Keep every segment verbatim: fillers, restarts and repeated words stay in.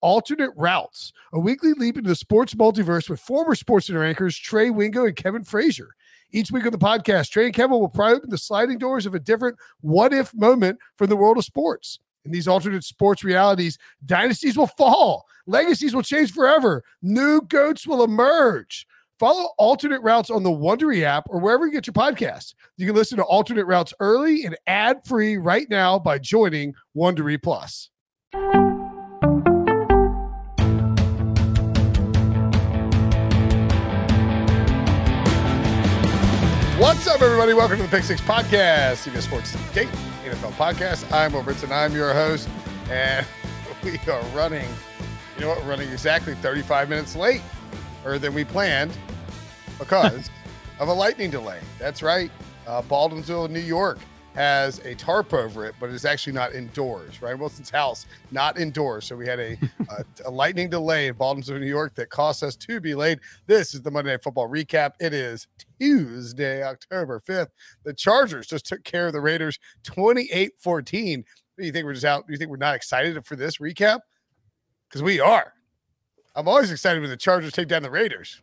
Alternate Routes, a weekly leap into the sports multiverse with former Sports Center anchors Trey Wingo and Kevin Frazier. Each week on the podcast, Trey and Kevin will pry open the sliding doors of a different what-if moment from the world of sports. In these alternate sports realities, dynasties will fall, legacies will change forever, new goats will emerge. Follow Alternate Routes on the Wondery app or wherever you get your podcasts. You can listen to Alternate Routes early and ad-free right now by joining Wondery Plus. What's up, everybody? Welcome to the Pick Six Podcast, C B S Sports Date N F L Podcast. I'm Will Brinson. I'm your host, and we are running, you know what, we're running exactly thirty-five minutes late, or than we planned, because of a lightning delay. That's right. Uh, Baldwinsville, New York has a tarp over it, but it's actually not indoors. Ryan Wilson's house, not indoors. So we had a, a, a lightning delay in Baldwinsville, New York that caused us to be late. This is the Monday Night Football recap. It is Tuesday, October fifth. The Chargers just took care of the Raiders twenty-eight fourteen. Do you think we're just out? Do you think we're not excited for this recap? Because we are. I'm always excited when the Chargers take down the Raiders.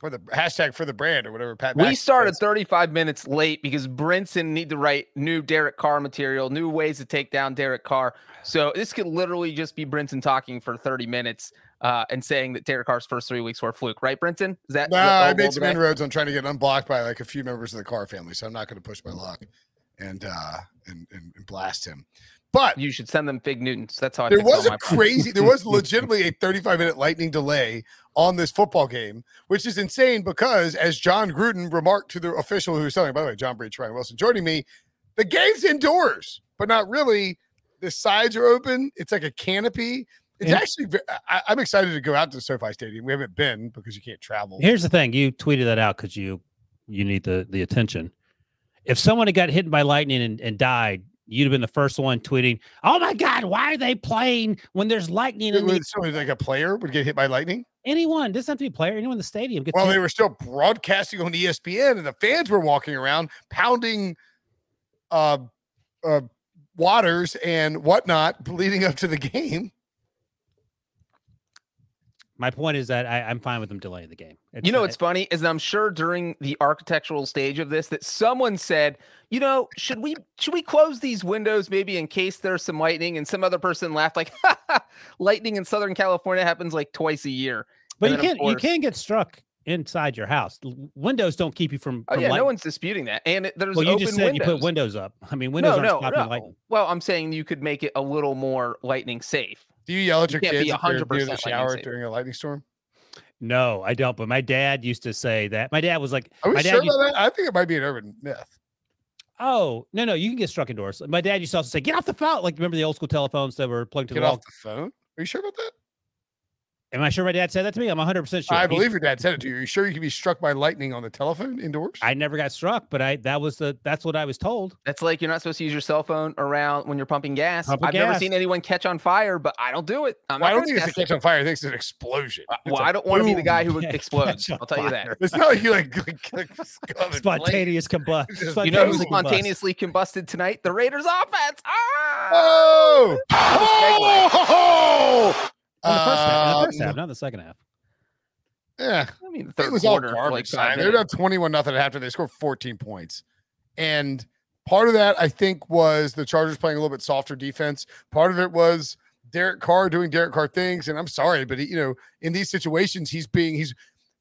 For the hashtag for the brand or whatever. Pat we started says. thirty-five minutes late because Brinson need to write new Derek Carr material, new ways to take down Derek Carr. So this could literally just be Brinson talking for thirty minutes uh, and saying that Derek Carr's first three weeks were a fluke. Right, Brinson? Is that? No, I made some inroads on trying to get unblocked by like a few members of the Carr family. So I'm not going to push my luck and, uh, and, and, and blast him. But you should send them Fig Newtons. That's how I there was a crazy, there was legitimately a thirty-five minute lightning delay on this football game, which is insane because, as John Gruden remarked to the official who was telling, by the way, John Breech, Ryan Wilson joining me, the game's indoors, but not really. The sides are open. It's like a canopy. It's and actually, I, I'm excited to go out to SoFi Stadium. We haven't been because you can't travel. Here's the thing. You tweeted that out because you, you need the, the attention. If someone had got hit by lightning and, and died, you'd have been the first one tweeting, "Oh my God, why are they playing when there's lightning?" In the- so like a player would get hit by lightning. Anyone doesn't have to be a player. Anyone in the stadium. Gets well, hit. They were still broadcasting on E S P N, and the fans were walking around pounding uh, uh, waters and whatnot leading up to the game. My point is that I, I'm fine with them delaying the game. It's, you know, what's funny is that I'm sure during the architectural stage of this that someone said, you know, should we should we close these windows maybe in case there's some lightning? And some other person laughed like, ha, ha, lightning in Southern California happens like twice a year. But you can you can get struck inside your house. Windows don't keep you from, from oh, yeah, lightning. No one's disputing that. And it, there's well, you open just said windows. You put windows up. I mean, windows no, aren't no, stopping no. lightning. Well, I'm saying you could make it a little more lightning safe. Do you yell at your you kids if they're near the shower during a lightning storm? No, I don't. But my dad used to say that. My dad was like, "Are we my dad sure about to, that?" I think it might be an urban myth. Oh no, no, you can get struck indoors. My dad used to also say, "Get off the phone!" Like remember the old school telephones that were plugged to get the wall. Get off the phone. Are you sure about that? Am I sure my dad said that to me? I'm one hundred percent sure. I believe your dad said it to you. Are you sure you can be struck by lightning on the telephone indoors? I never got struck, but I that was the that's what I was told. That's like you're not supposed to use your cell phone around when you're pumping gas. Pumping I've gas. never seen anyone catch on fire, but I don't do it. I'm well, not I don't think it's a catch on fire. I think it's an explosion. Uh, well, I don't boom. want to be the guy who would explode. I'll tell you that. It's not like you like, like, like spontaneous combustion. You know who spontaneously combust. combusted tonight? The Raiders offense. Ah! Oh! Oh! oh! In the first um, half, in the first half, not the second half. Yeah, I mean, the third it was quarter, all garbage like time. They were up twenty-one nothing after they scored fourteen points, and part of that I think was the Chargers playing a little bit softer defense. Part of it was Derek Carr doing Derek Carr things, and I'm sorry, but he, you know, in these situations, he's being he's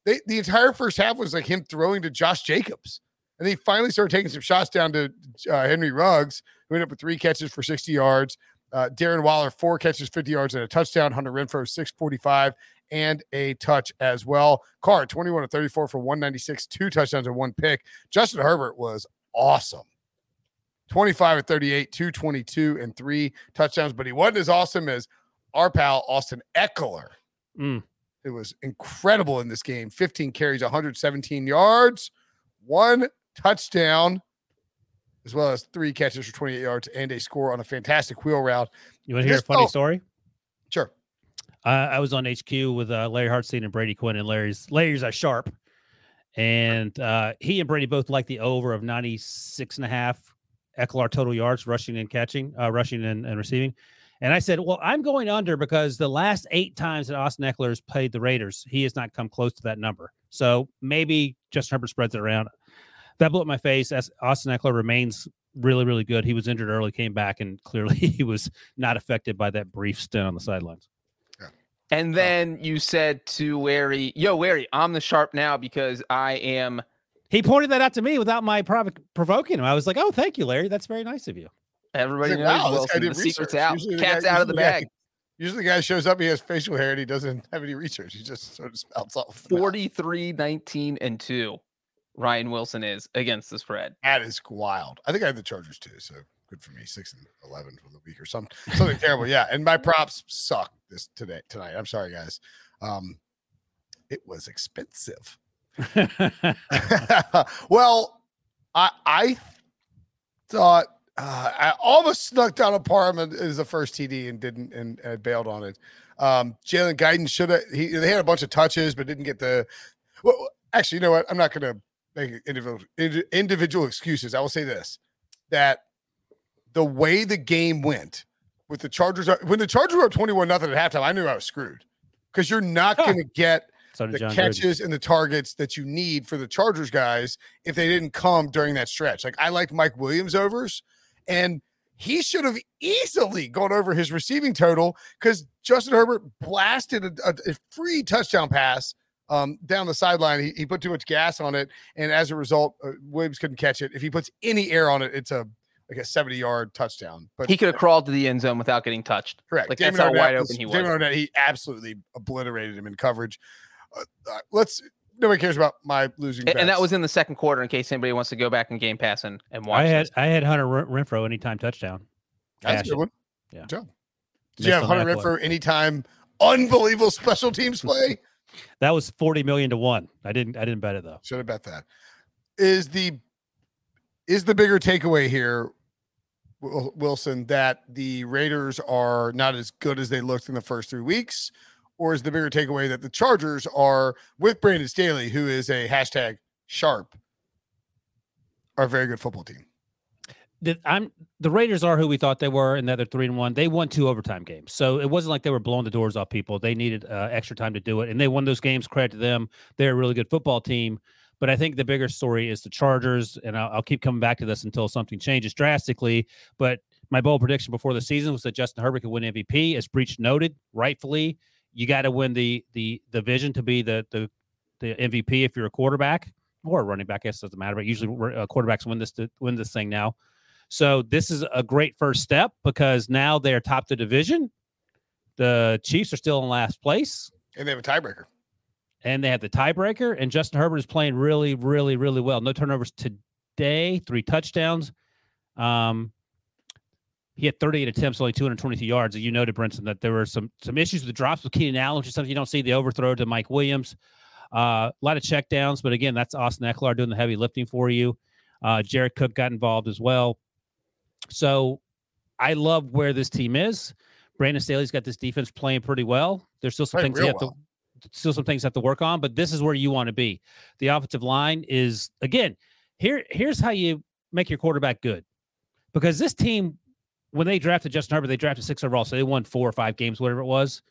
they, the entire first half was like him throwing to Josh Jacobs, and they finally started taking some shots down to uh, Henry Ruggs, who ended up with three catches for sixty yards. Uh, Darren Waller, four catches, fifty yards, and a touchdown. Hunter Renfrow, six forty-five, and a touch as well. Carr, twenty-one to thirty-four for one ninety-six, two touchdowns and one pick. Justin Herbert was awesome. twenty-five of thirty-eight, two twenty-two, and three touchdowns. But he wasn't as awesome as our pal, Austin Ekeler. Mm. It was incredible in this game. fifteen carries, one hundred seventeen yards, one touchdown, as well as three catches for twenty-eight yards and a score on a fantastic wheel route. You want to hear this, a funny oh, story? Sure. Uh, I was on H Q with uh, Larry Hartstein and Brady Quinn, and Larry's Larry's a sharp. And uh, he and Brady both like the over of ninety-six and a half Ekeler total yards, rushing and catching, uh, rushing and, and receiving. And I said, well, I'm going under because the last eight times that Austin Ekeler has played the Raiders, he has not come close to that number. So maybe Justin Herbert spreads it around. That blew up my face. As Austin Ekeler remains really, really good. He was injured early, came back, and clearly he was not affected by that brief stint on the sidelines. And then you said to Larry, yo, Larry, I'm the sharp now because I am. He pointed that out to me without my prov- provoking him. I was like, oh, thank you, Larry. That's very nice of you. Everybody like, knows wow, Wilson, the research. Secret's out. Usually Cat's guy, out of the bag. The guy, usually the guy shows up, he has facial hair, and he doesn't have any research. He just sort of spouts off. forty-three, nineteen, and two, Ryan Wilson is against the spread. That is wild. I think I have the Chargers, too, so. Good for me, six and eleven for the week or something, something terrible. Yeah, and my props suck this today tonight. I'm sorry, guys. Um, it was expensive. well, I I thought uh, I almost snuck down a par as the first T D and didn't and, and bailed on it. Um, Jalen Guyton should have. He they had a bunch of touches but didn't get the. Well, actually, you know what? I'm not going to make individual individual excuses. I will say this that. The way the game went with the Chargers, when the Chargers were up twenty-one nothing at halftime, I knew I was screwed because you're not going to get so the John catches Gruden. And the targets that you need for the Chargers guys if they didn't come during that stretch. Like I liked Mike Williams overs, and he should have easily gone over his receiving total because Justin Herbert blasted a, a, a free touchdown pass um, down the sideline. He, he put too much gas on it, and as a result, uh, Williams couldn't catch it. If he puts any air on it, it's a like a seventy-yard touchdown. But he could have crawled to the end zone without getting touched. Correct. Like Damon that's Arnett, how wide open he was. Damon Arnett, he absolutely obliterated him in coverage. Uh, uh, let's nobody cares about my losing bets. And that was in the second quarter in case anybody wants to go back and game pass and, and watch I had this. I had Hunter Renfrow anytime touchdown. That's Ash a good one. Yeah. Good job. Did Missed you have Hunter Renfrow anytime unbelievable special teams play? That was forty million to one. I didn't I didn't bet it though. Should have bet that. Is the Is the bigger takeaway here, Wilson, that the Raiders are not as good as they looked in the first three weeks? Or is the bigger takeaway that the Chargers are, with Brandon Staley, who is a hashtag sharp, are a very good football team? The, I'm, the Raiders are who we thought they were, and that they're three and one. They won two overtime games, so it wasn't like they were blowing the doors off people. They needed uh, extra time to do it, and they won those games. Credit to them. They're a really good football team. But I think the bigger story is the Chargers, and I'll, I'll keep coming back to this until something changes drastically. But my bold prediction before the season was that Justin Herbert could win M V P, as Breech noted, rightfully. You got to win the the division to be the, the the M V P if you're a quarterback or a running back. I guess it doesn't matter, but usually uh, quarterbacks win this win this thing now. So this is a great first step because now they are top of the division. The Chiefs are still in last place, and they have a tiebreaker. And they have the tiebreaker, and Justin Herbert is playing really, really, really well. No turnovers today, three touchdowns. Um, he had thirty-eight attempts, only two hundred twenty-two yards. You noted, Brinson, that there were some some issues with the drops with Keenan Allen, which is something you don't see, the overthrow to Mike Williams. Uh, a lot of checkdowns, but again, that's Austin Ekeler doing the heavy lifting for you. Uh, Jared Cook got involved as well. So I love where this team is. Brandon Staley's got this defense playing pretty well. There's still some playing things you have well. to – Still some things have to work on, but this is where you want to be. The offensive line is, again, here. here's how you make your quarterback good. Because this team, when they drafted Justin Herbert, they drafted six overall, so they won four or five games, whatever it was.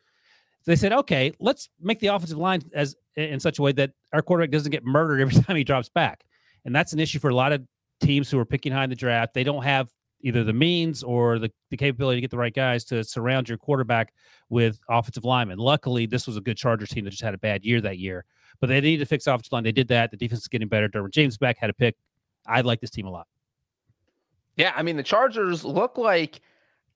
They said, okay, let's make the offensive line as in such a way that our quarterback doesn't get murdered every time he drops back. And that's an issue for a lot of teams who are picking high in the draft. They don't have either the means or the, the capability to get the right guys to surround your quarterback with offensive linemen. Luckily, this was a good Chargers team that just had a bad year that year. But they needed to fix the offensive line. They did that. The defense is getting better. Derwin James back, had a pick. I like this team a lot. Yeah, I mean, the Chargers look like,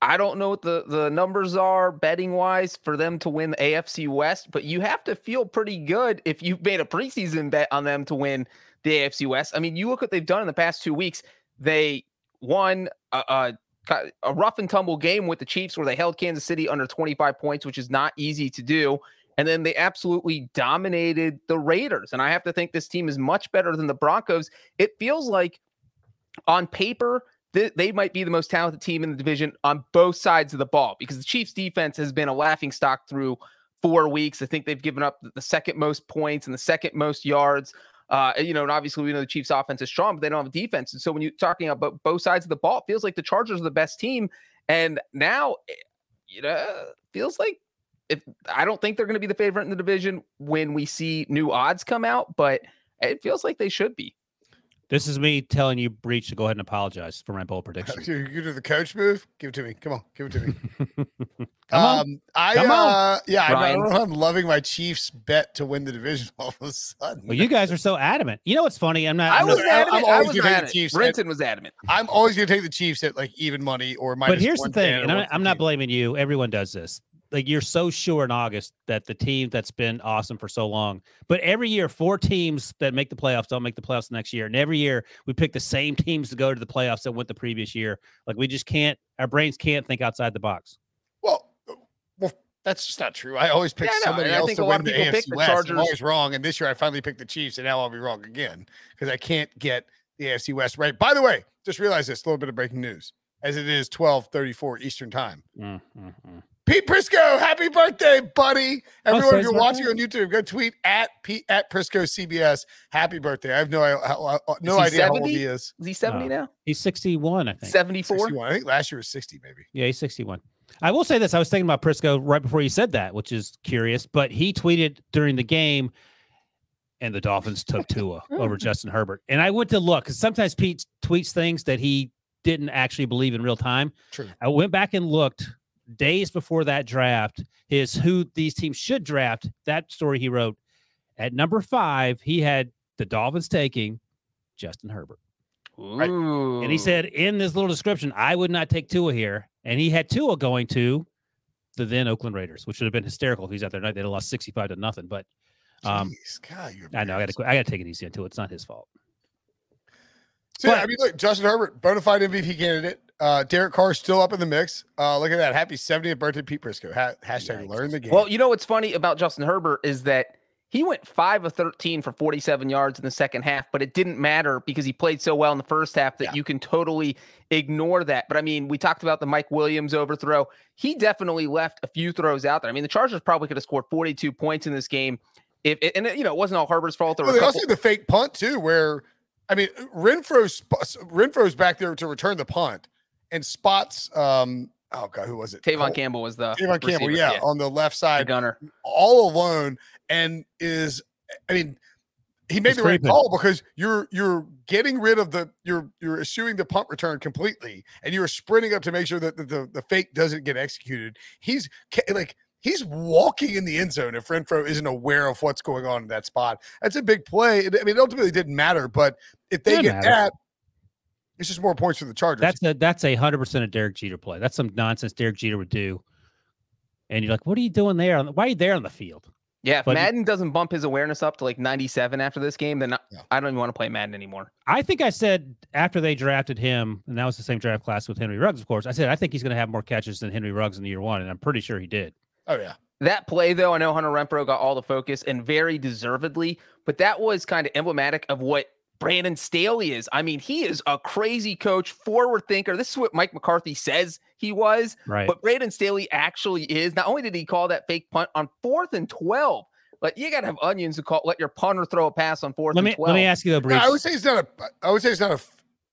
I don't know what the, the numbers are betting-wise for them to win the A F C West, but you have to feel pretty good if you've made a preseason bet on them to win the A F C West. I mean, you look what they've done in the past two weeks. They won a, a, a rough and tumble game with the Chiefs where they held Kansas City under twenty-five points, which is not easy to do. And then they absolutely dominated the Raiders. And I have to think this team is much better than the Broncos. It feels like on paper, th- they might be the most talented team in the division on both sides of the ball, because the Chiefs defense has been a laughingstock through four weeks. I think they've given up the second most points and the second most yards. Uh, you know, and obviously we know the Chiefs offense is strong, but they don't have a defense. And so when you're talking about both sides of the ball, it feels like the Chargers are the best team. And now, you know, feels like, If, I don't think they're going to be the favorite in the division when we see new odds come out, but it feels like they should be. This is me telling you, Breech, to go ahead and apologize for my bold prediction. You do the coach move? Give it to me. Come on. Give it to me. Come um, on. I, Come uh, on. Yeah, I don't know, I'm loving my Chiefs bet to win the division all of a sudden. Well, you guys are so adamant. You know what's funny? I'm not. I was adamant. I was adamant. Brinson was adamant. I'm always going to take the Chiefs at like even money or minus. But here's the thing, and I'm, I'm not blaming you. Everyone does this. Like, you're so sure in August that the team that's been awesome for so long, but every year, four teams that make the playoffs don't make the playoffs the next year. And every year we pick the same teams to go to the playoffs that went the previous year. Like, we just can't, our brains can't think outside the box. Well, well that's just not true. I always pick yeah, somebody no, else to win the A F C West. Chargers. I'm always wrong. And this year I finally picked the Chiefs, and now I'll be wrong again because I can't get the A F C West right. By the way, just realize this, a little bit of breaking news, as it is twelve thirty-four Eastern time. Mm-hmm. Pete Prisco, happy birthday, buddy. Everyone, oh, if you're watching birthday? on YouTube, go tweet at Pete at Prisco C B S. Happy birthday. I have no, I, I, no idea seventy? How old he is. Is he seventy uh, now? He's sixty-one, I think. seventy-four? sixty-one. I think last year was sixty, maybe. Yeah, he's sixty-one. I will say this. I was thinking about Prisco right before you said that, which is curious, but he tweeted during the game, and the Dolphins took Tua over Justin Herbert. And I went to look, because sometimes Pete tweets things that he didn't actually believe in real time. True. I went back and looked. Days before that draft, his who these teams should draft, that story he wrote, at number five, he had the Dolphins taking Justin Herbert. Right? And he said in this little description, I would not take Tua here. And he had Tua going to the then Oakland Raiders, which would have been hysterical if he's out there tonight. They'd have lost sixty-five to nothing. But um, Jeez, God, you're I know I got to I got to take it easy on Tua. It's not his fault. So, but, yeah, I mean, look, Justin Herbert, bona fide M V P candidate. Uh, Derek Carr still up in the mix. Uh, look at that. Happy seventieth birthday, Pete Prisco. Ha- hashtag Yikes. Learn the game. Well, you know what's funny about Justin Herbert is that he went five of thirteen for forty-seven yards in the second half, but it didn't matter because he played so well in the first half that yeah. you can totally ignore that. But, I mean, we talked about the Mike Williams overthrow. He definitely left a few throws out there. I mean, the Chargers probably could have scored forty-two points in this game. if it, And, it, you know, it wasn't all Herbert's fault. Well, they couple- also had the fake punt, too, where, I mean, Renfrow's, Renfrow's back there to return the punt. And spots, um, oh God, who was it? Tavon oh, Campbell was the Tavon receiver, Campbell, yeah, yeah, on the left side, the gunner, all alone, and is, I mean, he made it's the right big. call because you're you're getting rid of the you're you're eschewing the punt return completely, and you're sprinting up to make sure that the the, the fake doesn't get executed. He's like. He's walking in the end zone if Renfrow isn't aware of what's going on in that spot. That's a big play. I mean, it ultimately didn't matter, but if they get matter. that, it's just more points for the Chargers. That's a that's a hundred percent of Derek Jeter play. That's some nonsense Derek Jeter would do. And you're like, what are you doing there? Why are you there on the field? Yeah, if but Madden doesn't bump his awareness up to like ninety-seven after this game, then yeah. I don't even want to play Madden anymore. I think I said after they drafted him, and that was the same draft class with Henry Ruggs, of course, I said I think he's going to have more catches than Henry Ruggs in year one, and I'm pretty sure he did. Oh, yeah. That play, though, I know Hunter Renfrow got all the focus and very deservedly, but that was kind of emblematic of what Brandon Staley is. I mean, he is a crazy coach, forward thinker. This is what Mike McCarthy says he was, right? But Brandon Staley actually is. Not only did he call that fake punt on fourth and twelve, but you got to have onions to call, let your punter throw a pass on fourth let me, and twelve. Let me ask you, though, Breech. No, I would say it's not a, I would say it's not a,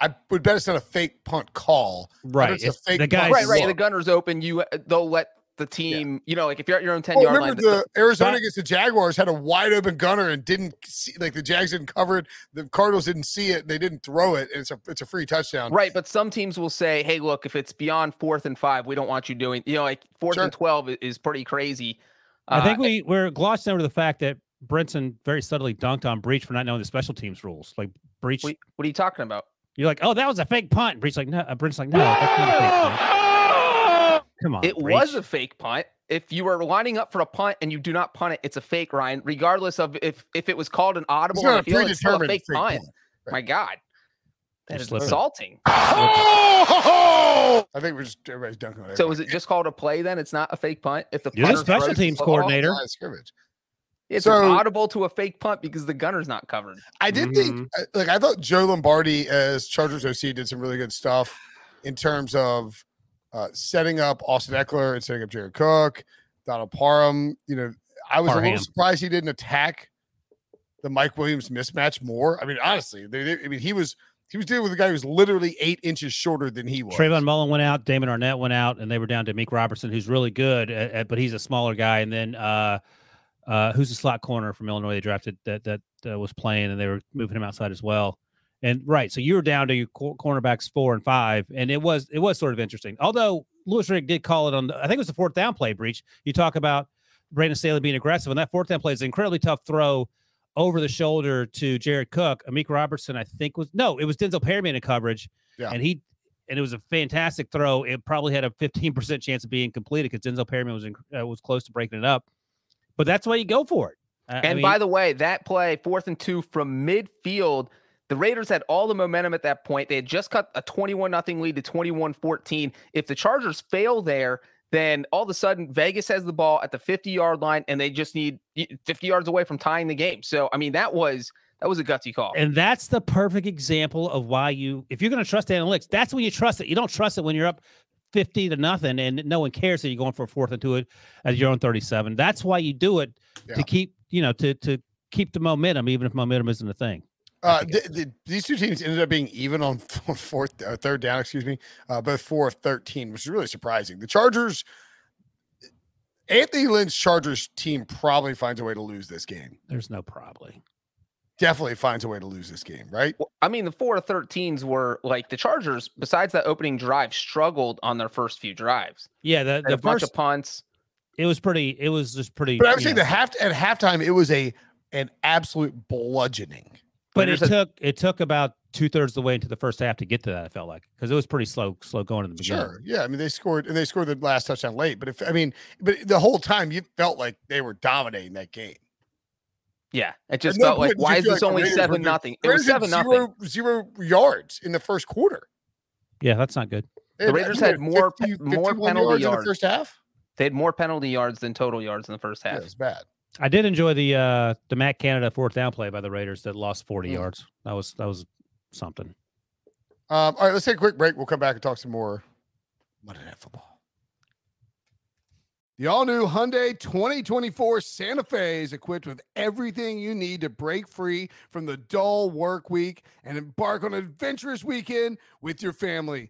I would bet it's not a fake punt call. Right. It's, it's a fake the guys punt. Right, right. Look. The gunner's open. You, they'll let the team, yeah. you know, like if you're at your own ten well, yard line, the Arizona that, against the Jaguars had a wide open gunner and didn't see, like the Jags didn't cover it. The Cardinals didn't see it. They didn't throw it. It's a, it's a free touchdown. Right. But some teams will say, hey, look, if it's beyond fourth and five, we don't want you doing, you know, like fourth sure. and twelve is pretty crazy. I uh, think we we're glossed over the fact that Brinson very subtly dunked on Breech for not knowing the special teams rules. Like Breech. What, what are you talking about? You're like, oh, that was a fake punt. Breech like, no, Brinson's like, no, that's not a fake punt. Come on, it Breech. was a fake punt. If you were lining up for a punt and you do not punt it, it's a fake, Ryan, regardless of if if it was called an audible. It's not a, a predetermined fake, fake punt. punt. Right. My God. That is insulting. Oh! I think we're just everybody's dunking on everybody. So is it just called a play then? It's not a fake punt? If the yeah, special teams the coordinator. It's so, audible to a fake punt because the gunner's not covered. I did mm-hmm. think, like, I thought Joe Lombardi as Chargers O C did some really good stuff in terms of uh, setting up Austin Ekeler and setting up Jared Cook, Donald Parham. You know, I was Parham. a little surprised he didn't attack the Mike Williams mismatch more. I mean, honestly, they, they, I mean, he was. He was dealing with a guy who was literally eight inches shorter than he was. Trayvon Mullen went out, Damon Arnett went out, and they were down to Meek Robertson, who's really good, at, at, but he's a smaller guy. And then uh, uh, who's the slot corner from Illinois they drafted that that uh, was playing, and they were moving him outside as well. And right, so you were down to your cor- cornerbacks four and five, and it was it was sort of interesting. Although Lewis Riddick did call it on, the, I think it was the fourth down play, Breech. You talk about Brandon Staley being aggressive, and that fourth down play is an incredibly tough throw over the shoulder to Jared Cook. Amik Robertson, I think was, no, it was Denzel Perryman in coverage. Yeah. And he, and it was a fantastic throw. It probably had a fifteen percent chance of being completed because Denzel Perryman was in, uh, was close to breaking it up, but that's why you go for it. I, and I mean, by the way, that play fourth and two from midfield, the Raiders had all the momentum at that point. They had just cut a twenty-one nothing lead to twenty-one fourteen. If the Chargers fail there, then all of a sudden Vegas has the ball at the fifty-yard line, and they just need fifty yards away from tying the game. So, I mean, that was that was a gutsy call. And that's the perfect example of why you, if you're going to trust analytics, that's when you trust it. You don't trust it when you're up fifty to nothing, and no one cares that you're going for a fourth and two at your own thirty-seven. That's why you do it yeah. to keep, you know, to to keep the momentum, even if momentum isn't a thing. Uh, the, the, these two teams ended up being even on fourth, uh, third down, excuse me, uh, both four of thirteen, which is really surprising. The Chargers, Anthony Lynn's Chargers team probably finds a way to lose this game. There's no probably. Definitely finds a way to lose this game, right? Well, I mean, the four of thirteens were like the Chargers, besides that opening drive, struggled on their first few drives. Yeah, the, the first, bunch of punts. It was pretty, it was just pretty. But I would say the half, at halftime, it was a an absolute bludgeoning. But it took it took about two thirds of the way into the first half to get to that. I felt like because it was pretty slow, slow going in the beginning. Sure, yeah. I mean, they scored and they scored the last touchdown late. But if I mean, but the whole time you felt like they were dominating that game. Yeah, it just felt like why is this only seven nothing? It was seven nothing. Zero yards in the first quarter. Yeah, that's not good. The Raiders had more more penalty yards in the first half. They had more penalty yards than total yards in the first half. Yeah, it's bad. I did enjoy the uh, the Matt Canada fourth down play by the Raiders that lost forty mm. yards. That was that was something. Um, all right, let's take a quick break. We'll come back and talk some more Monday Night Football. The all-new Hyundai twenty twenty-four Santa Fe is equipped with everything you need to break free from the dull work week and embark on an adventurous weekend with your family.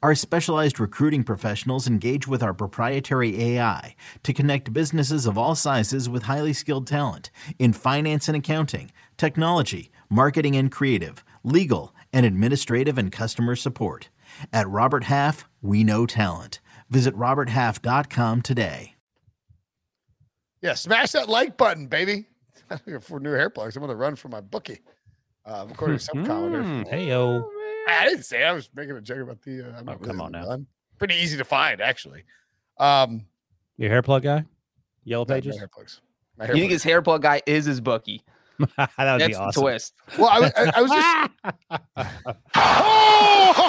Our specialized recruiting professionals engage with our proprietary A I to connect businesses of all sizes with highly skilled talent in finance and accounting, technology, marketing and creative, legal, and administrative and customer support. At Robert Half, we know talent. Visit robert half dot com today. Yeah, smash that like button, baby. For new hair plugs, I'm on the run for my bookie. Uh, according to some mm-hmm. commenter. Hey, yo. I didn't say I was making a joke about the. Uh, I'm oh, come on now. Run. Pretty easy to find, actually. Um, Your hair plug guy? Yellow Pages? My hair plugs. My hair you plug. Think his hair plug guy is his bookie? That would That's be awesome. The twist. Well, I, I, I was just. oh, ho,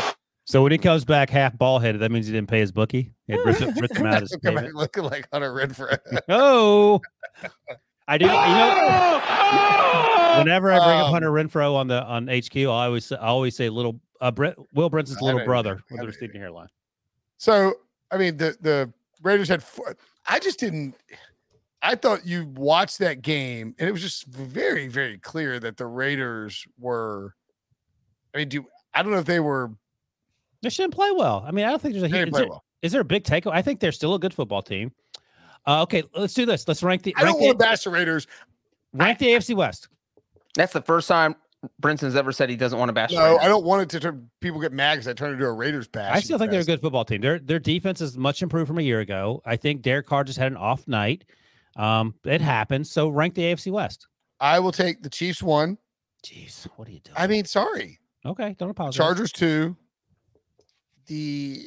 ho! So when he comes back half ball headed, that means he didn't pay his bookie. It ripped, ripped him out his come back looking like Hunter Renfrow. Oh, I do. You know, oh! Whenever I bring um, up Hunter Renfrow on the on H Q, I always I always say little uh, Brent, Will Brinson's little brother with the receding hairline. So I mean, the the Raiders had. Four, I just didn't. I thought you watched that game, and it was just very, very clear that the Raiders were. I mean, do I don't know if they were. They shouldn't play well. I mean, I don't think there's a huge. Is, well. is there a big takeaway? I think they're still a good football team. Uh, okay, let's do this. Let's rank the. I rank don't the, want to bash the Raiders. Rank I, the A F C West. That's the first time Brinson's ever said he doesn't want to bash. No, the Raiders. I don't want it to turn, people get mad because I turned into a Raiders bash. I still think bash. They're a good football team. Their their defense is much improved from a year ago. I think Derek Carr just had an off night. Um, it happens. So rank the A F C West. I will take the Chiefs one. Jeez, what are you doing? I mean, sorry. Okay, don't apologize. Chargers two. The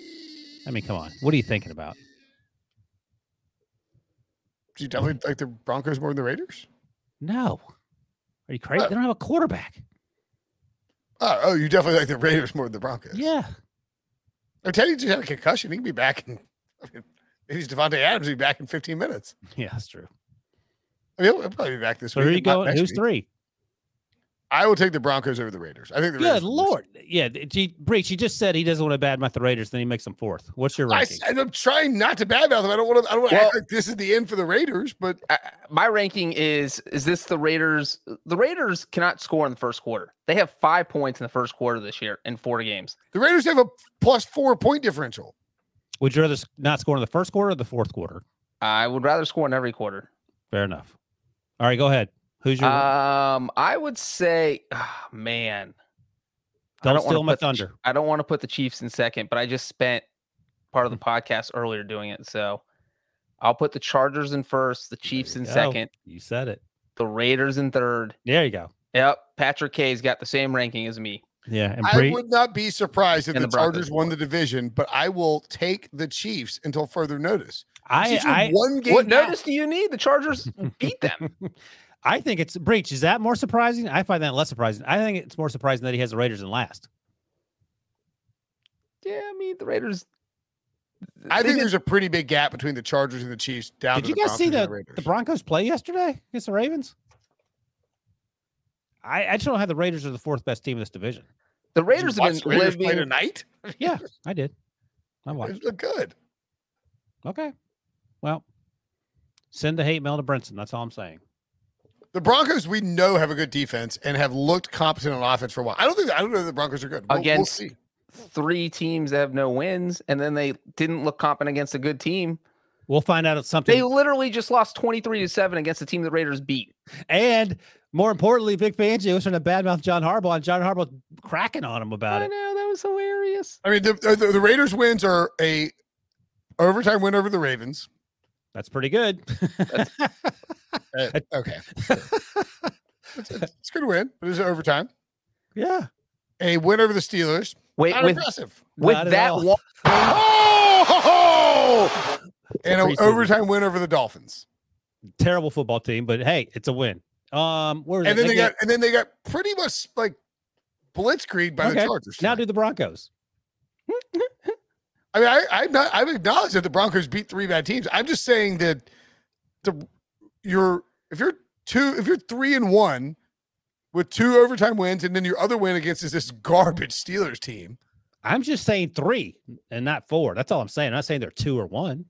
I mean, come on. What are you thinking about? Do you definitely like the Broncos more than the Raiders? No. Are you crazy? Uh, they don't have a quarterback. Oh, oh, you definitely like the Raiders more than the Broncos. Yeah. I'm telling you, just had a concussion. He can be back in I mean, maybe Devontae Adams will be back in fifteen minutes. Yeah, that's true. I mean, he'll, he'll probably be back this so week. Where are you going? Who's week. Three? I will take the Broncos over the Raiders. I think the Good Raiders Lord. Yeah, G- Breech, he just said he doesn't want to badmouth the Raiders, then he makes them fourth. What's your ranking? I, I'm trying not to badmouth them. I don't want to I don't want well, to act like this is the end for the Raiders, but I, my ranking is is this the Raiders the Raiders cannot score in the first quarter. They have five points in the first quarter this year in four games. The Raiders have a plus four point differential. Would you rather not score in the first quarter or the fourth quarter? I would rather score in every quarter. Fair enough. All right, go ahead. Who's your um? I would say, oh, man, don't, don't steal my thunder. The, I don't want to put the Chiefs in second, but I just spent part of the podcast earlier doing it, so I'll put the Chargers in first, the Chiefs in go. second. You said it. The Raiders in third. There you go. Yep. Patrick K's got the same ranking as me. Yeah, and Bree- I would not be surprised if the, the Chargers won the division, but I will take the Chiefs until further notice. I, I one game. What now. notice do you need? The Chargers beat them. I think it's Breech. Is that more surprising? I find that less surprising. I think it's more surprising that he has the Raiders in last. Yeah, I mean the Raiders. I think did, there's a pretty big gap between the Chargers and the Chiefs. Down. Did to you the guys Broncos see the, the, the Broncos play yesterday against the Ravens? I, I just don't have the Raiders are the fourth best team in this division. The Raiders have been Raiders living play tonight. Yeah, I did. I watched. Look good. Okay, well, send the hate mail to Brinson. That's all I'm saying. The Broncos, we know, have a good defense and have looked competent on offense for a while. I don't think I don't know that the Broncos are good. We'll, against we'll see. Three teams that have no wins, and then they didn't look competent against a good team. We'll find out something. They literally just lost twenty-three to seven against the team the Raiders beat. And more importantly, Vic Fangio was trying to badmouth John Harbaugh, and John Harbaugh cracking on him about I it. I know, that was hilarious. I mean, the, the, the Raiders' wins are a overtime win over the Ravens. That's pretty good. That's, uh, okay. It's, it's a good win, but it was overtime. Yeah. A win over the Steelers. Wait, not with, impressive. With not that one. Oh! And an overtime win over the Dolphins. Terrible football team, but hey, it's a win. Um, where and then they got, and then they got pretty much like blitzkrieged by okay. the Chargers. Tonight. Now do the Broncos. I mean, I, I'm not. I've acknowledged that the Broncos beat three bad teams. I'm just saying that the you're if you're two if you're three and one with two overtime wins, and then your other win against is this garbage Steelers team. I'm just saying three and not four. That's all I'm saying. I'm not saying they're two or one.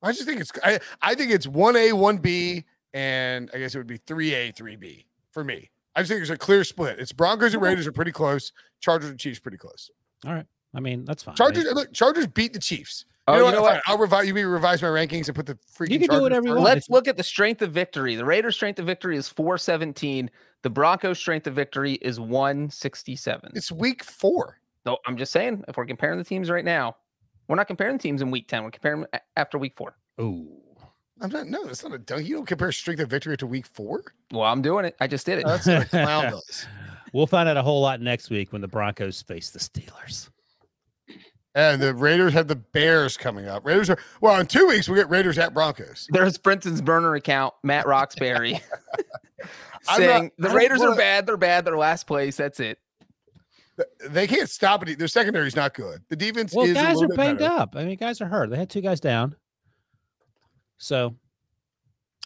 I just think it's I, I think it's one A, one B, and I guess it would be three A, three B for me. I just think there's a clear split. It's Broncos and Raiders are pretty close. Chargers and Chiefs pretty close. All right. I mean, that's fine. Chargers right? look, Chargers beat the Chiefs. You oh, know what? You know what? I'll revise you may revise my rankings and put the freaking You can Chargers do whatever you want. Let's look at the strength of victory. The Raiders' strength of victory is four seventeen. The Broncos' strength of victory is one sixty-seven. It's week four. So I'm just saying, if we're comparing the teams right now, we're not comparing teams in week ten. We're comparing after week four. Oh, I'm not. No, it's not a dunk. You don't compare strength of victory to week four. Well, I'm doing it. I just did it. That's what a clown does. We'll find out a whole lot next week when the Broncos face the Steelers. And the Raiders have the Bears coming up. Raiders are well in two weeks. We get Raiders at Broncos. There's Brinson's burner account, Matt Roxbury, saying not, the Raiders wanna... are bad. They're bad. They're last place. That's it. They can't stop it. Their secondary is not good. The defense well, is Well, guys a are banged better. up. I mean, guys are hurt. They had two guys down. So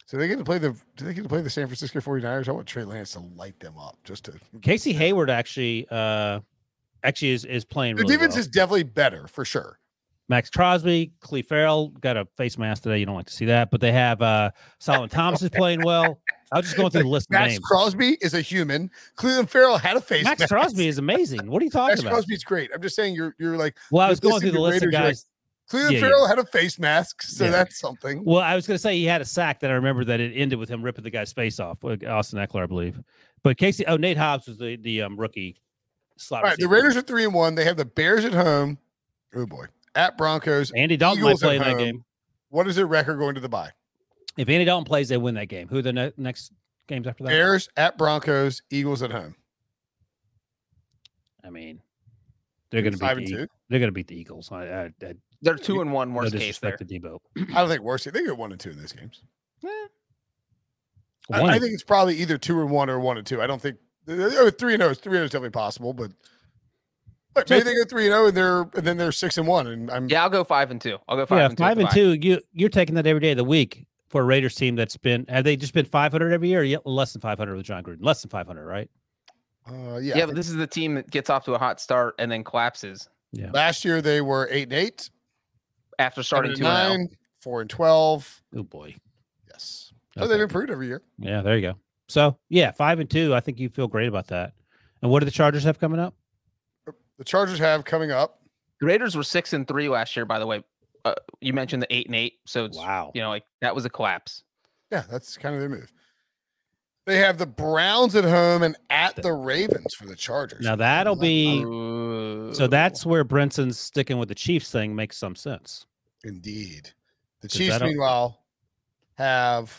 So they get to play the do they get to play the San Francisco 49ers? I want Trey Lance to light them up just to Casey Hayward actually uh actually is, is playing the really defense well. Is definitely better for sure. Max Crosby, Clee Farrell got a face mask today. You don't like to see that, but they have uh, Solomon Thomas is playing well. I was just going through the list of Max names. Max Crosby is a human. Cleveland Farrell had a face Max mask. Crosby is amazing. What are you talking Max about? Max Crosby's great. I'm just saying you're you're like. Well, I was going through the list of guys. Like, Cleveland yeah, Farrell yeah. had a face mask, so yeah. that's something. Well, I was going to say he had a sack that I remember that it ended with him ripping the guy's face off. Austin Ekeler, I believe. But Casey, oh, Nate Hobbs was the, the um, rookie slot. All right, the Raiders are three and one. They have the Bears at home. Oh, boy. At Broncos. Andy Dalton might play in that game. What is their record going to the bye? If Andy Dalton plays, they win that game. Who are the ne- next games after that? Bears at Broncos, Eagles at home. I mean, they're going to beat the, they're going to beat the Eagles. I, I, I, they're two and one worst no case there. Debo. I don't think worst. They get one and two in these games. Yeah. I, I think it's probably either two and one or one and two. I don't think or three and zero. Three and zero is definitely possible, but. Look, maybe they go three and zero, and they're and then they're six and one, and I'm yeah. I'll go five and two. I'll go five yeah, and two. Five and two. You you're taking that every day of the week for a Raiders team that's been have they just been five hundred every year? Or less than five hundred with John Gruden. Less than five hundred, right? Uh, yeah. Yeah, but this is the team that gets off to a hot start and then collapses. Yeah. Last year they were eight and eight after starting two nine, and nine, four and twelve. Oh boy. Yes. So okay. They've improved every year. Yeah. There you go. So yeah, five and two. I think you feel great about that. And what do the Chargers have coming up? The Chargers have coming up. The Raiders were six and three last year, by the way. Uh, you mentioned the eight and eight, so it's, wow, you know, like that was a collapse. Yeah, that's kind of their move. They have the Browns at home and at the Ravens for the Chargers. Now that'll be Ooh. so that's where Brinson's sticking with the Chiefs thing makes some sense. Indeed, the Chiefs meanwhile have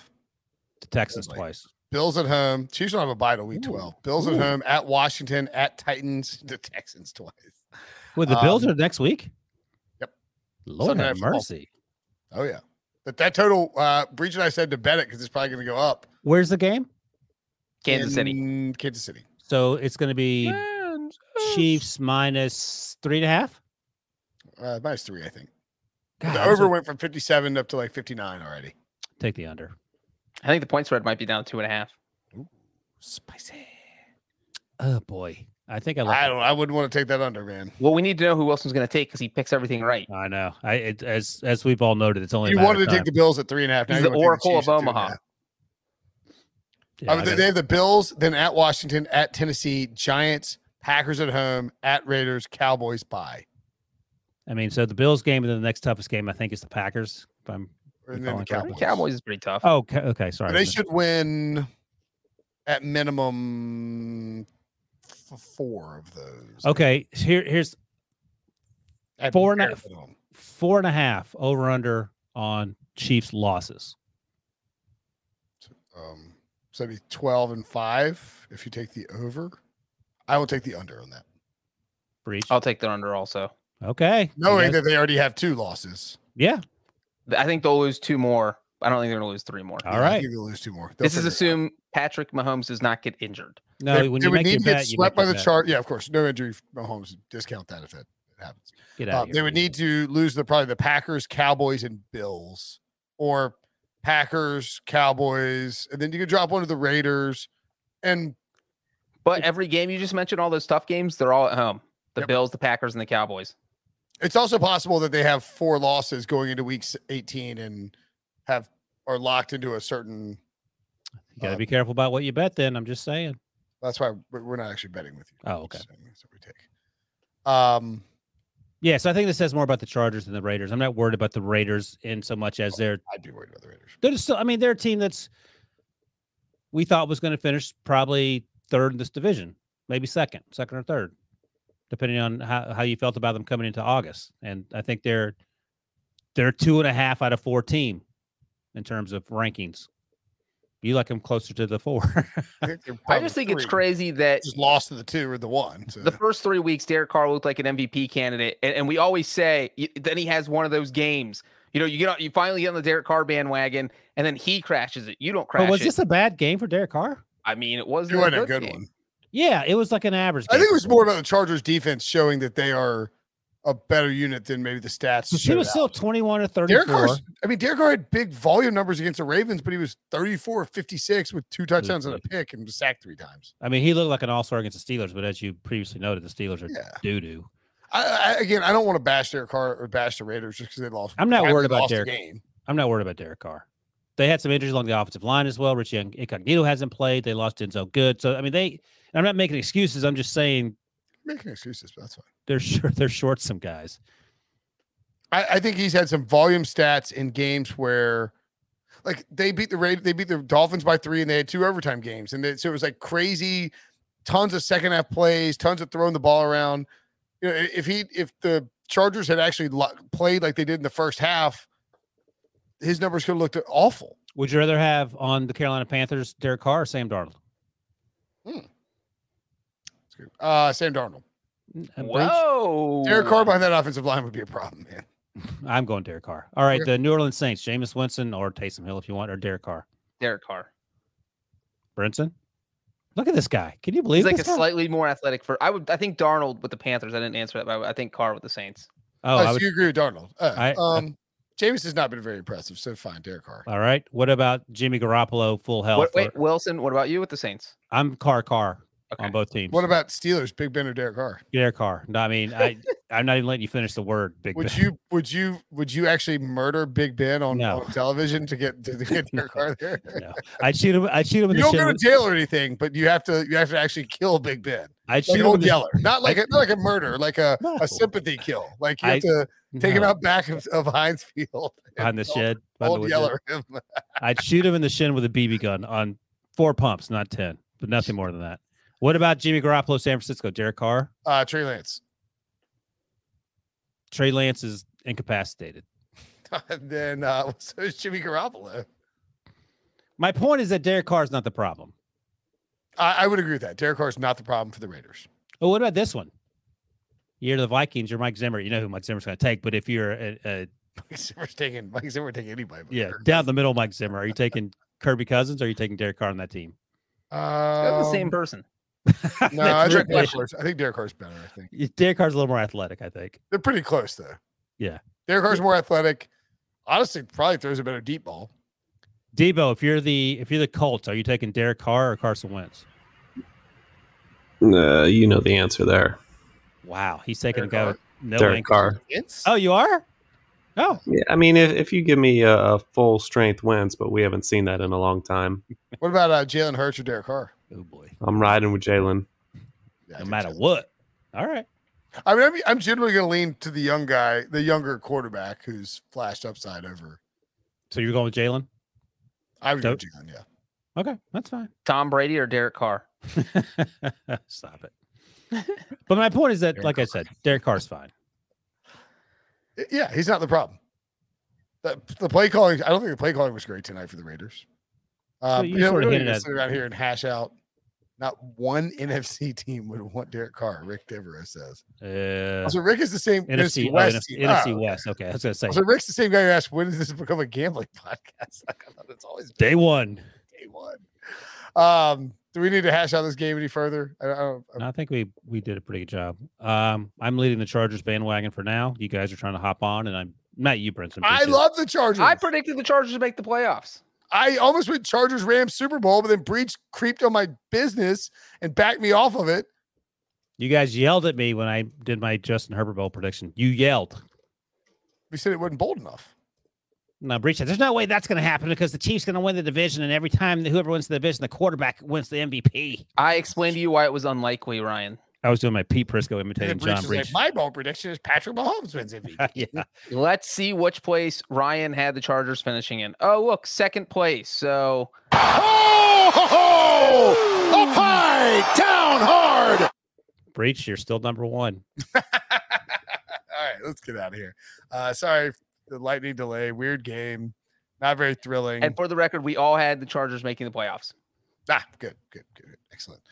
the Texans like, twice. Bills at home. Chiefs don't have a bye till week twelve. Bills Ooh. at home, at Washington, at Titans, the Texans twice. Well, the um, Bills are next week? Yep. Lord have mercy. Football. Oh, yeah. But that total, uh, Breech and I said to bet it because it's probably going to go up. Where's the game? Kansas In City. Kansas City. So it's going to be Kansas. Chiefs minus three and a half? Uh, minus three, I think. God, the over a... went from fifty-seven up to like fifty-nine already. Take the under. I think the point spread might be down two and a half. Ooh, spicy. Oh boy. I think I, I don't that. I wouldn't want to take that under, man. Well, we need to know who Wilson's going to take because he picks everything right. I know. I it, as as we've all noted, it's only you wanted to time. take the Bills at three and a half. Now He's the Oracle of Omaha. Yeah, uh, they have the Bills, then at Washington, at Tennessee, Giants, Packers at home, at Raiders, Cowboys bye. I mean, so the Bills game and then the next toughest game, I think, is the Packers. If I'm And then the Cowboys. Cowboys is pretty tough. Oh, okay. okay sorry. But they should win at minimum f- four of those. Okay. Here, here's at four and, a, four and a half over under on Chiefs losses. So, um, so that'd be twelve and five if you take the over. I will take the under on that. Breach. I'll take the under also. Okay. Knowing guys- that they already have two losses. Yeah. I think they'll lose two more. I don't think they're going to lose three more. All yeah, right. I think they'll lose two more. They'll this is assume Patrick Mahomes does not get injured. No, they, when you would need to get swept by the Chargers. Yeah, of course. No injury for Mahomes. Discount that if that happens. Get out uh, here, they would need to lose the probably the Packers, Cowboys, and Bills. Or Packers, Cowboys. And then you could drop one of the Raiders. And But every game you just mentioned, all those tough games, they're all at home. The yep. Bills, the Packers, and the Cowboys. It's also possible that they have four losses going into week eighteen and have are locked into a certain. You gotta um, be careful about what you bet. Then I'm just saying. That's why we're not actually betting with you. Oh, okay. That's what we take. Um, yeah. So I think this says more about the Chargers than the Raiders. I'm not worried about the Raiders in so much as oh, they're. I'd be worried about the Raiders. They're still. I mean, they're a team that's we thought was going to finish probably third in this division, maybe second, second or third. Depending on how, how you felt about them coming into August. And I think they're they're two and a half out of four team in terms of rankings. You like them closer to the four. I, I just think three. It's crazy that just lost to the two or the one. So. The first three weeks, Derek Carr looked like an M V P candidate. And, and we always say then he has one of those games. You know, you get on, you finally get on the Derek Carr bandwagon, and then he crashes it. You don't crash. But was it. this a bad game for Derek Carr? I mean, it wasn't it a, wasn't good a good game. one. Yeah, it was like an average game. I think it was more about the Chargers defense showing that they are a better unit than maybe the stats. He was out. Still twenty-one to thirty-four. Derek I mean, Derek Carr had big volume numbers against the Ravens, but he was thirty-four of fifty-six with two touchdowns and a pick and was sacked three times. I mean, he looked like an all-star against the Steelers, but as you previously noted, the Steelers are yeah. doo-doo. I, I, again, I don't want to bash Derek Carr or bash the Raiders just because they lost. I'm not worried about Derek. Game. I'm not worried about Derek Carr. They had some injuries along the offensive line as well. Richie Incognito hasn't played. They lost Denzel Good. So, I mean, they – I'm not making excuses. I'm just saying – Making excuses, but that's fine. They're, sure, they're short some guys. I, I think he's had some volume stats in games where – like, they beat the Raiders, they beat the Dolphins by three, and they had two overtime games. And they, so it was, like, crazy tons of second-half plays, tons of throwing the ball around. You know, if he if the Chargers had actually played like they did in the first half, his numbers could have looked awful. Would you rather have on the Carolina Panthers Derek Carr or Sam Darnold? Hmm. Uh, Sam Darnold. Whoa. Derek Carr behind that offensive line would be a problem, man. I'm going Derek Carr. All right, Derek. The New Orleans Saints, Jameis Winston or Taysom Hill if you want, or Derek Carr. Derek Carr. Brinson? Look at this guy. Can you believe He's like this a guy? Slightly more athletic for I would I think Darnold with the Panthers. I didn't answer that, but I think Carr with the Saints. Oh, uh, so would, you agree with Darnold. Uh, I, um I, Jameis has not been very impressive, so fine, Derek Carr. All right. What about Jimmy Garoppolo, full health? What, wait, Wilson, what about you with the Saints? I'm Carr, Carr okay. on both teams. What about Steelers, Big Ben or Derek Carr? Derek Carr. No, I mean, I, I'm not even letting you finish the word, Big would Ben. Would you would you, would you actually murder Big Ben on, no. on television to get, to get Derek no. Carr there? No. I'd shoot him, I'd shoot him in you the You don't go to jail or anything, but you have to you have to actually kill Big Ben. I'd like shoot him in the yeller. Not like, I, a, not like a murder, like a, no. a sympathy kill. Like you have I, to take no. him out back of, of Heinz Field. Behind the old, shed. Old the yeller him. I'd shoot him in the shin with a B B gun on four pumps, not ten, but nothing more than that. What about Jimmy Garoppolo, San Francisco? Derek Carr? Uh, Trey Lance. Trey Lance is incapacitated. And then uh, so is Jimmy Garoppolo. My point is that Derek Carr is not the problem. I would agree with that. Derek Carr is not the problem for the Raiders. Oh, what about this one? You're the Vikings. You're Mike Zimmer. You know who Mike Zimmer's going to take. But if you're a, a Mike Zimmer's taking Mike Zimmer taking anybody. Yeah, Kirby. Down the middle, Mike Zimmer. Are you taking Kirby Cousins? Or are you taking Derek Carr on that team? Uh, They're the same person. No, I think, Derek Carr's, I think Derek Carr's better. I think Derek Carr's a little more athletic. I think they're pretty close though. Yeah, Derek Carr's more athletic. Honestly, probably throws a better deep ball. Debo, if you're the if you're the Colts, are you taking Derek Carr or Carson Wentz? Uh, you know the answer there. Wow, he's taking Derek a guy. With no Derek ankle. Carr. Oh, you are? Oh, yeah. I mean, if, if you give me a, a full strength Wentz, but we haven't seen that in a long time. What about uh, Jalen Hurts or Derek Carr? Oh boy, I'm riding with Jalen. Yeah, no matter Jalen. What. All right. I mean, I'm generally going to lean to the young guy, the younger quarterback who's flashed upside over. So you're going with Jalen? I would go with Jalen, yeah. Okay, that's fine. Tom Brady or Derek Carr? Stop it. But my point is that, Derek like Carr. I said, Derek Carr's fine. Yeah, he's not the problem. The, the play calling, I don't think the play calling was great tonight for the Raiders. Uh, so you know, we're going to sit around here and hash out. Not one N F C team would want Derek Carr, Rick Devereaux says. Uh, so Rick is the same. N F C West. Oh, team. N F C oh, West. Okay. I was going to say. So Rick's the same guy who asked, when does this become a gambling podcast? Like, I thought it's always been. Day one. Day one. Um, do we need to hash out this game any further? I, don't, I, I think we, we did a pretty good job. Um, I'm leading the Chargers bandwagon for now. You guys are trying to hop on, and I'm not you, Brinson. I love the Chargers. I predicted the Chargers to make the playoffs. I almost went Chargers Rams Super Bowl, but then Breech creeped on my business and backed me off of it. You guys yelled at me when I did my Justin Herbert Bowl prediction. You yelled. We said it wasn't bold enough. No, Breech said, there's no way that's going to happen because the Chiefs going to win the division, and every time whoever wins the division, the quarterback wins the M V P. I explained to you why it was unlikely, Ryan. I was doing my Pete Prisco imitating Breech John Breech. Like, my bowl prediction is Patrick Mahomes wins M V P. Yeah. Let's see which place Ryan had the Chargers finishing in. Oh, look, second place. So, oh, ho, ho! Up high, down hard. Breech, you're still number one. All right, let's get out of here. Uh, sorry, the lightning delay, weird game, not very thrilling. And for the record, we all had the Chargers making the playoffs. Ah, good, good, good, excellent.